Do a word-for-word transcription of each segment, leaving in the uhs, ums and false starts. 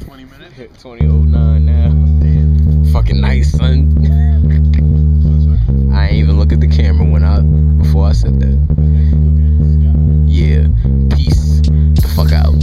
twenty minutes? Hit twenty oh nine now. Damn. Fucking nice, son. I ain't even look at the camera when I before I said that. Yeah. Peace the fuck out.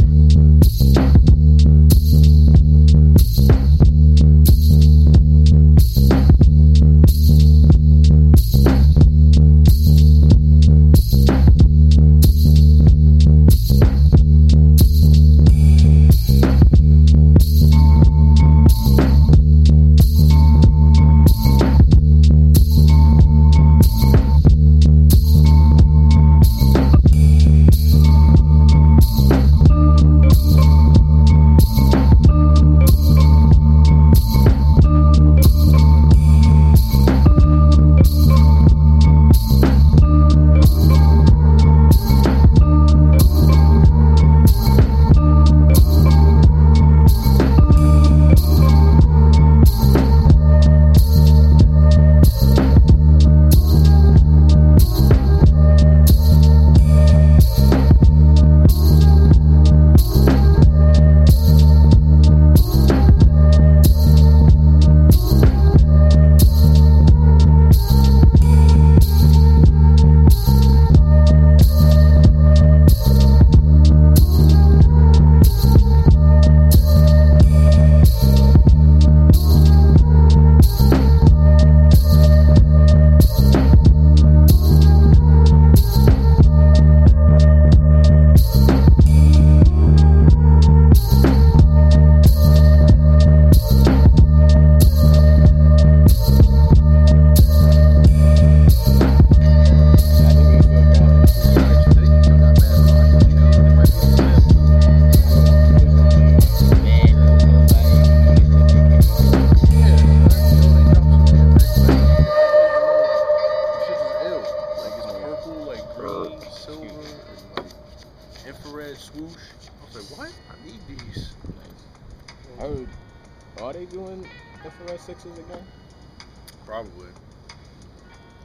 Probably.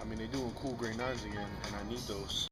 I mean, they doing cool gray nines again, and I need those.